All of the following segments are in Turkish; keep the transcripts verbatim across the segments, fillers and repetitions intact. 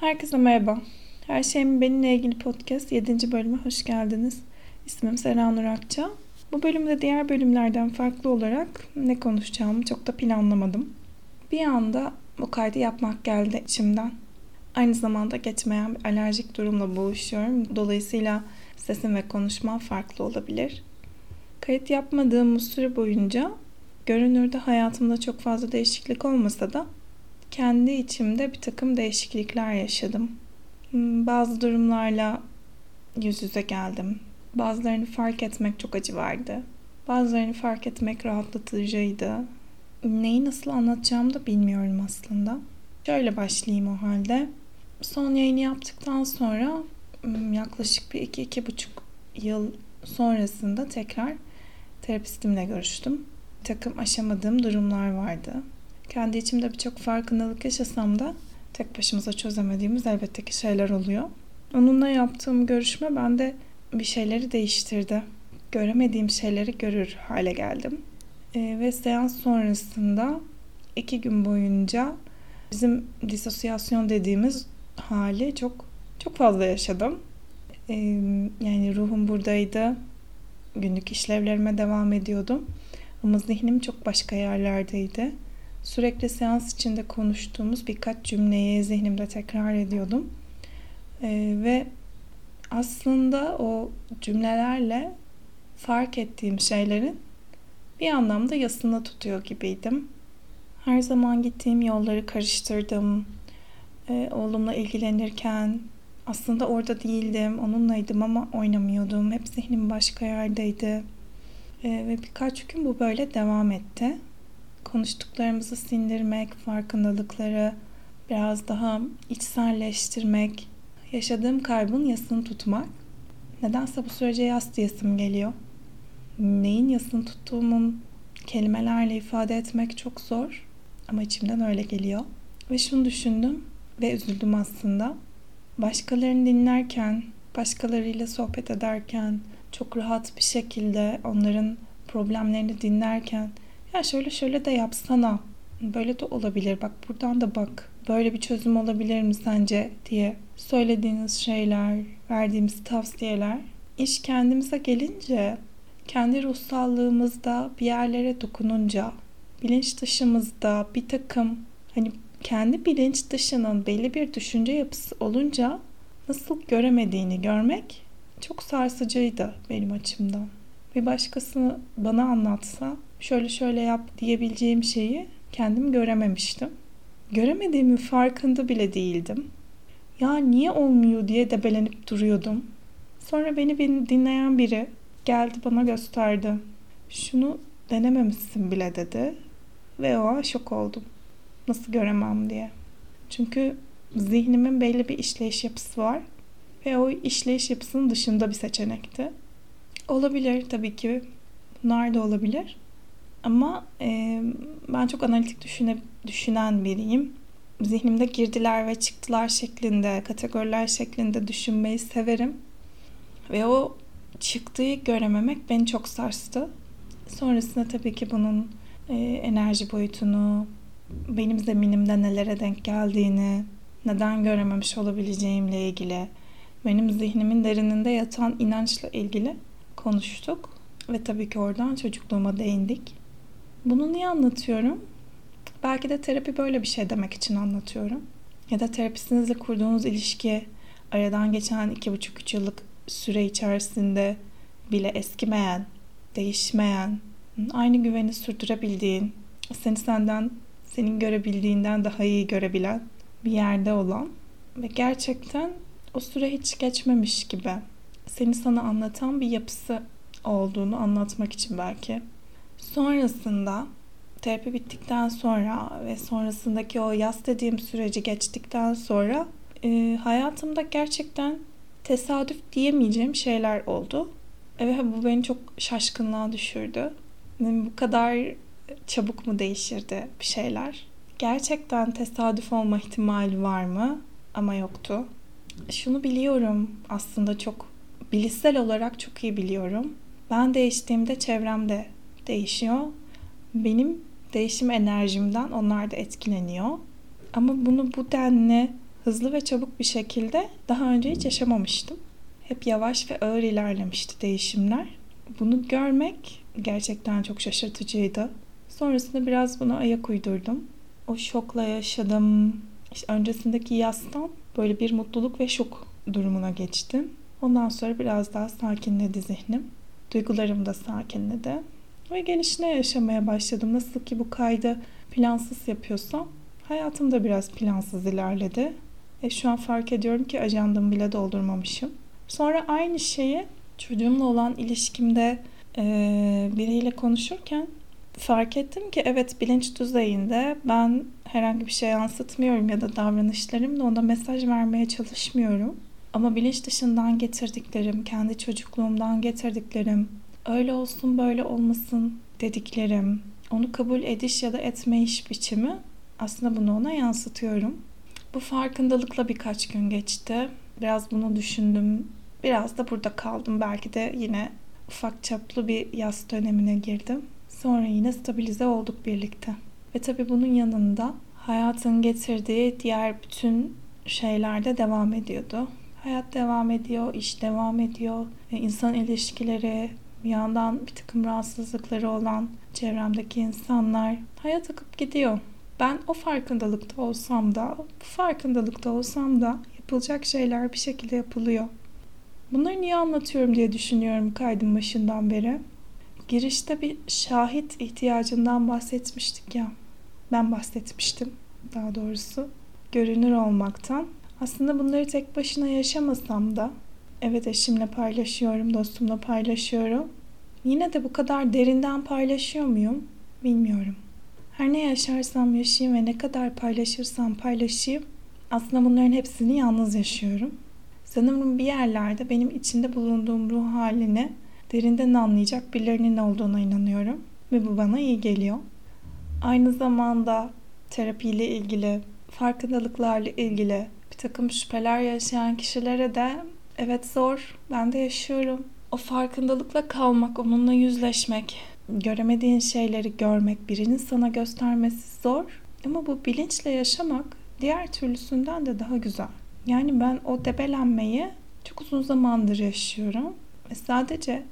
Herkese merhaba. Her şeyim benimle ilgili podcast yedinci bölüme hoş geldiniz. İsmim Seranur Akça. Bu bölümde diğer bölümlerden farklı olarak ne konuşacağımı çok da planlamadım. Bir anda bu kaydı yapmak geldi içimden. Aynı zamanda geçmeyen bir alerjik durumla boğuşuyorum. Dolayısıyla sesim ve konuşmam farklı olabilir. Kayıt yapmadığımız süre boyunca görünürde hayatımda çok fazla değişiklik olmasa da kendi içimde bir takım değişiklikler yaşadım. Bazı durumlarla yüz yüze geldim. Bazılarını fark etmek çok acı vardı. Bazılarını fark etmek rahatlatıcıydı. Neyi nasıl anlatacağımı da bilmiyorum aslında. Şöyle başlayayım o halde. Son yayını yaptıktan sonra yaklaşık bir iki iki buçuk yıl sonrasında tekrar terapistimle görüştüm. Bir takım aşamadığım durumlar vardı. Kendi içimde birçok farkındalık yaşasam da tek başımıza çözemediğimiz elbette ki şeyler oluyor. Onunla yaptığım görüşme bende bir şeyleri değiştirdi. Göremediğim şeyleri görür hale geldim. E, ve seans sonrasında iki gün boyunca bizim disosiyasyon dediğimiz hali çok çok fazla yaşadım. E, yani ruhum buradaydı. Günlük işlevlerime devam ediyordum. Ama zihnim çok başka yerlerdeydi. Sürekli seans içinde konuştuğumuz birkaç cümleyi zihnimde tekrar ediyordum. Ee, ve aslında o cümlelerle fark ettiğim şeylerin bir anlamda yasını tutuyor gibiydim. Her zaman gittiğim yolları karıştırdım. Ee, oğlumla ilgilenirken aslında orada değildim, onunlaydım ama oynamıyordum. Hep zihnim başka yerdeydi. Ee, ve birkaç gün bu böyle devam etti. Konuştuklarımızı sindirmek, farkındalıkları biraz daha içselleştirmek, yaşadığım kaybın yasını tutmak. Nedense bu sürece yas diyesim geliyor. Neyin yasını tuttuğumun kelimelerle ifade etmek çok zor ama içimden öyle geliyor. Ve şunu düşündüm ve üzüldüm aslında. Başkalarını dinlerken, başkalarıyla sohbet ederken, çok rahat bir şekilde onların problemlerini dinlerken ya şöyle şöyle de yapsana, böyle de olabilir, bak buradan da bak, böyle bir çözüm olabilir mi sence diye söylediğiniz şeyler, verdiğimiz tavsiyeler. İş kendimize gelince, kendi ruhsallığımızda bir yerlere dokununca, bilinç dışımızda bir takım, hani kendi bilinç dışının belli bir düşünce yapısı olunca nasıl göremediğini görmek çok sarsıcıydı benim açımdan. Bir başkasını bana anlatsa, şöyle şöyle yap diyebileceğim şeyi kendim görememiştim. Göremediğimin farkında bile değildim. Ya niye olmuyor diye debelenip duruyordum. Sonra beni dinleyen biri geldi bana gösterdi. Şunu denememişsin bile dedi. Ve o an şok oldum. Nasıl göremem diye. Çünkü zihnimin belli bir işleyiş yapısı var. Ve o işleyiş yapısının dışında bir seçenekti. Olabilir tabii ki. Bunlar da olabilir. Ama e, ben çok analitik düşüne, düşünen biriyim. Zihnimde girdiler ve çıktılar şeklinde, kategoriler şeklinde düşünmeyi severim. Ve o çıktığı görememek beni çok sarstı. Sonrasında tabii ki bunun e, enerji boyutunu, benim zeminimde nelere denk geldiğini, neden görememiş olabileceğimle ilgili, benim zihnimin derininde yatan inançla ilgili konuştuk. Ve tabii ki oradan çocukluğuma değindik. Bunu niye anlatıyorum? Belki de terapi böyle bir şey demek için anlatıyorum. Ya da terapistinizle kurduğunuz ilişki aradan geçen iki buçuk üç yıllık süre içerisinde bile eskimeyen, değişmeyen, aynı güveni sürdürebildiğin, seni senden, senin görebildiğinden daha iyi görebilen bir yerde olan ve gerçekten o süre hiç geçmemiş gibi seni sana anlatan bir yapısı olduğunu anlatmak için belki. Sonrasında terapi bittikten sonra ve sonrasındaki o yas dediğim süreci geçtikten sonra e, hayatımda gerçekten tesadüf diyemeyeceğim şeyler oldu. Evet, bu beni çok şaşkınlığa düşürdü. Yani bu kadar çabuk mu değişirdi bir şeyler? Gerçekten tesadüf olma ihtimali var mı? Ama yoktu. Şunu biliyorum aslında çok bilişsel olarak çok iyi biliyorum. Ben değiştiğimde çevrem de değişiyor. Benim değişim enerjimden onlar da etkileniyor. Ama bunu bu denli Hızlı ve çabuk bir şekilde daha önce hiç yaşamamıştım. Hep yavaş ve ağır ilerlemişti değişimler. Bunu görmek gerçekten çok şaşırtıcıydı. Sonrasında biraz buna ayak uydurdum. O şokla yaşadım. İşte öncesindeki yastan böyle bir mutluluk ve şok durumuna geçtim. Ondan sonra biraz daha sakinledi zihnim. Duygularım da sakinledi. Ve gelişine yaşamaya başladım. Nasıl ki bu kaydı plansız yapıyorsam hayatım da biraz plansız ilerledi. E şu an fark ediyorum ki ajandamı bile doldurmamışım. Sonra aynı şeyi çocuğumla olan ilişkimde e, biriyle konuşurken fark ettim ki evet, bilinç düzeyinde ben herhangi bir şey yansıtmıyorum ya da davranışlarımla ona mesaj vermeye çalışmıyorum. Ama bilinç dışından getirdiklerim, kendi çocukluğumdan getirdiklerim, öyle olsun böyle olmasın dediklerim, onu kabul ediş ya da etmeyiş biçimi, aslında bunu ona yansıtıyorum. Bu farkındalıkla birkaç gün geçti. Biraz bunu düşündüm. Biraz da burada kaldım. Belki de yine ufak çaplı bir yas dönemine girdim. Sonra yine stabilize olduk birlikte. Ve tabii bunun yanında hayatın getirdiği diğer bütün şeyler de devam ediyordu. Hayat devam ediyor, iş devam ediyor. İnsan ilişkileri, bir yandan bir takım rahatsızlıkları olan çevremdeki insanlar, hayat akıp gidiyor. Ben o farkındalıkta olsam da, bu farkındalıkta olsam da yapılacak şeyler bir şekilde yapılıyor. Bunları niye anlatıyorum diye düşünüyorum kaydın başından beri. Girişte bir şahit ihtiyacından bahsetmiştik ya. Ben bahsetmiştim daha doğrusu. Görünür olmaktan. Aslında bunları tek başına yaşamasam da, evet, eşimle paylaşıyorum, dostumla paylaşıyorum. Yine de bu kadar derinden paylaşıyor muyum? Bilmiyorum. Her ne yaşarsam yaşayayım ve ne kadar paylaşırsam paylaşayım, aslında bunların hepsini yalnız yaşıyorum. Sanırım bir yerlerde benim içinde bulunduğum ruh halini derinden anlayacak birilerinin olduğuna inanıyorum. Ve bu bana iyi geliyor. Aynı zamanda terapiyle ilgili, farkındalıklarla ilgili bir takım şüpheler yaşayan kişilere de evet, zor, ben de yaşıyorum. O farkındalıkla kalmak, onunla yüzleşmek, göremediğin şeyleri görmek, birinin sana göstermesi zor. Ama bu bilinçle yaşamak diğer türlüsünden de daha güzel. Yani ben o debelenmeyi çok uzun zamandır yaşıyorum. Ve sadece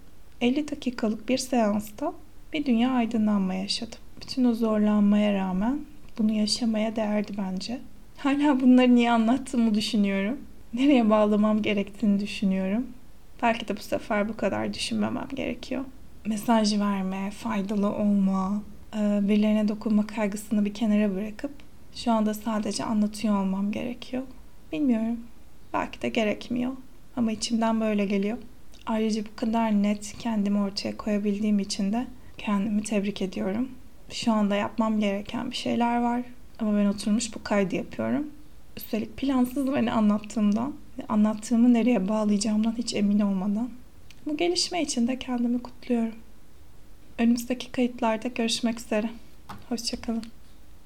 elli dakikalık bir seansta bir dünya aydınlanma yaşadım. Bütün o zorlanmaya rağmen bunu yaşamaya değerdi bence. Hala bunları niye anlattığımı düşünüyorum. Nereye bağlamam gerektiğini düşünüyorum. Belki de bu sefer bu kadar düşünmemem gerekiyor. Mesaj verme, faydalı olma, birilerine dokunma kaygısını bir kenara bırakıp şu anda sadece anlatıyor olmam gerekiyor. Bilmiyorum. Belki de gerekmiyor. Ama içimden böyle geliyor. Ayrıca bu kadar net kendimi ortaya koyabildiğim için de kendimi tebrik ediyorum. Şu anda yapmam gereken bir şeyler var. Ama ben oturmuş bu kaydı yapıyorum. Üstelik plansız beni anlattığımdan ve anlattığımı nereye bağlayacağımdan hiç emin olmadan. Bu gelişme için de kendimi kutluyorum. Önümüzdeki kayıtlarda görüşmek üzere. Hoşçakalın.